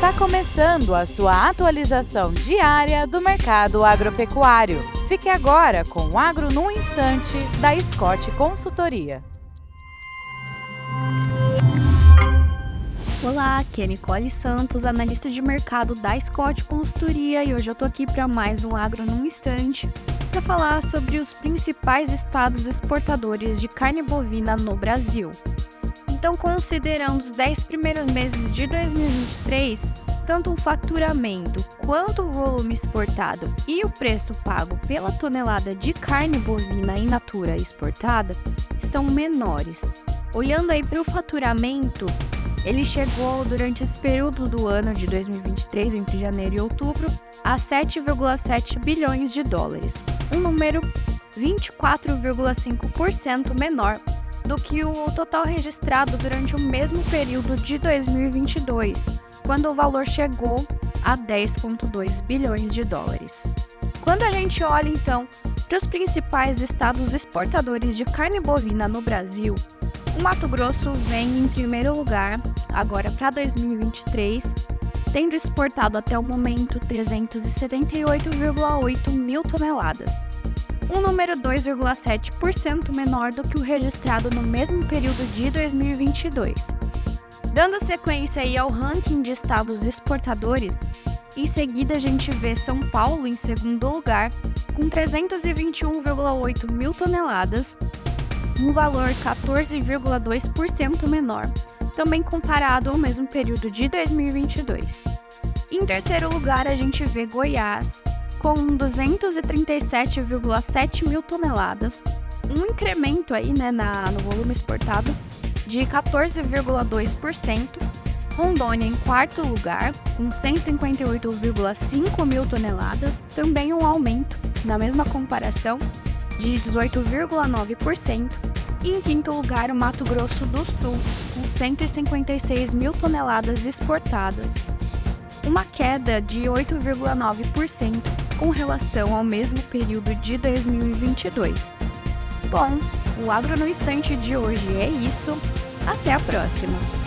Está começando a sua atualização diária do mercado agropecuário. Fique agora com o Agro num Instante, da Scott Consultoria. Olá, aqui é Nicole Santos, analista de mercado da Scott Consultoria, e hoje eu tô aqui para mais um Agro num Instante para falar sobre os principais estados exportadores de carne bovina no Brasil. Então, considerando os 10 primeiros meses de 2023, tanto o faturamento quanto o volume exportado e o preço pago pela tonelada de carne bovina in natura exportada estão menores. Olhando aí para o faturamento, ele chegou durante esse período do ano de 2023, entre janeiro e outubro, a 7,7 bilhões de dólares, um número 24,5% menor do que o total registrado durante o mesmo período de 2022, quando o valor chegou a 10,2 bilhões de dólares. Quando a gente olha, então, para os principais estados exportadores de carne bovina no Brasil, o Mato Grosso vem em primeiro lugar, agora para 2023, tendo exportado até o momento 378,8 mil toneladas. Um número 2,7% menor do que o registrado no mesmo período de 2022. Dando sequência aí ao ranking de estados exportadores, em seguida a gente vê São Paulo em segundo lugar, com 321,8 mil toneladas, um valor 14,2% menor, também comparado ao mesmo período de 2022. Em terceiro lugar a gente vê Goiás, com 237,7 mil toneladas, um incremento aí, no volume exportado de 14,2%, Rondônia em quarto lugar, com 158,5 mil toneladas, também um aumento, na mesma comparação, de 18,9%, e em quinto lugar o Mato Grosso do Sul, com 156 mil toneladas exportadas, uma queda de 8,9%, com relação ao mesmo período de 2022. Bom, o Agro no Instante de hoje é isso. Até a próxima!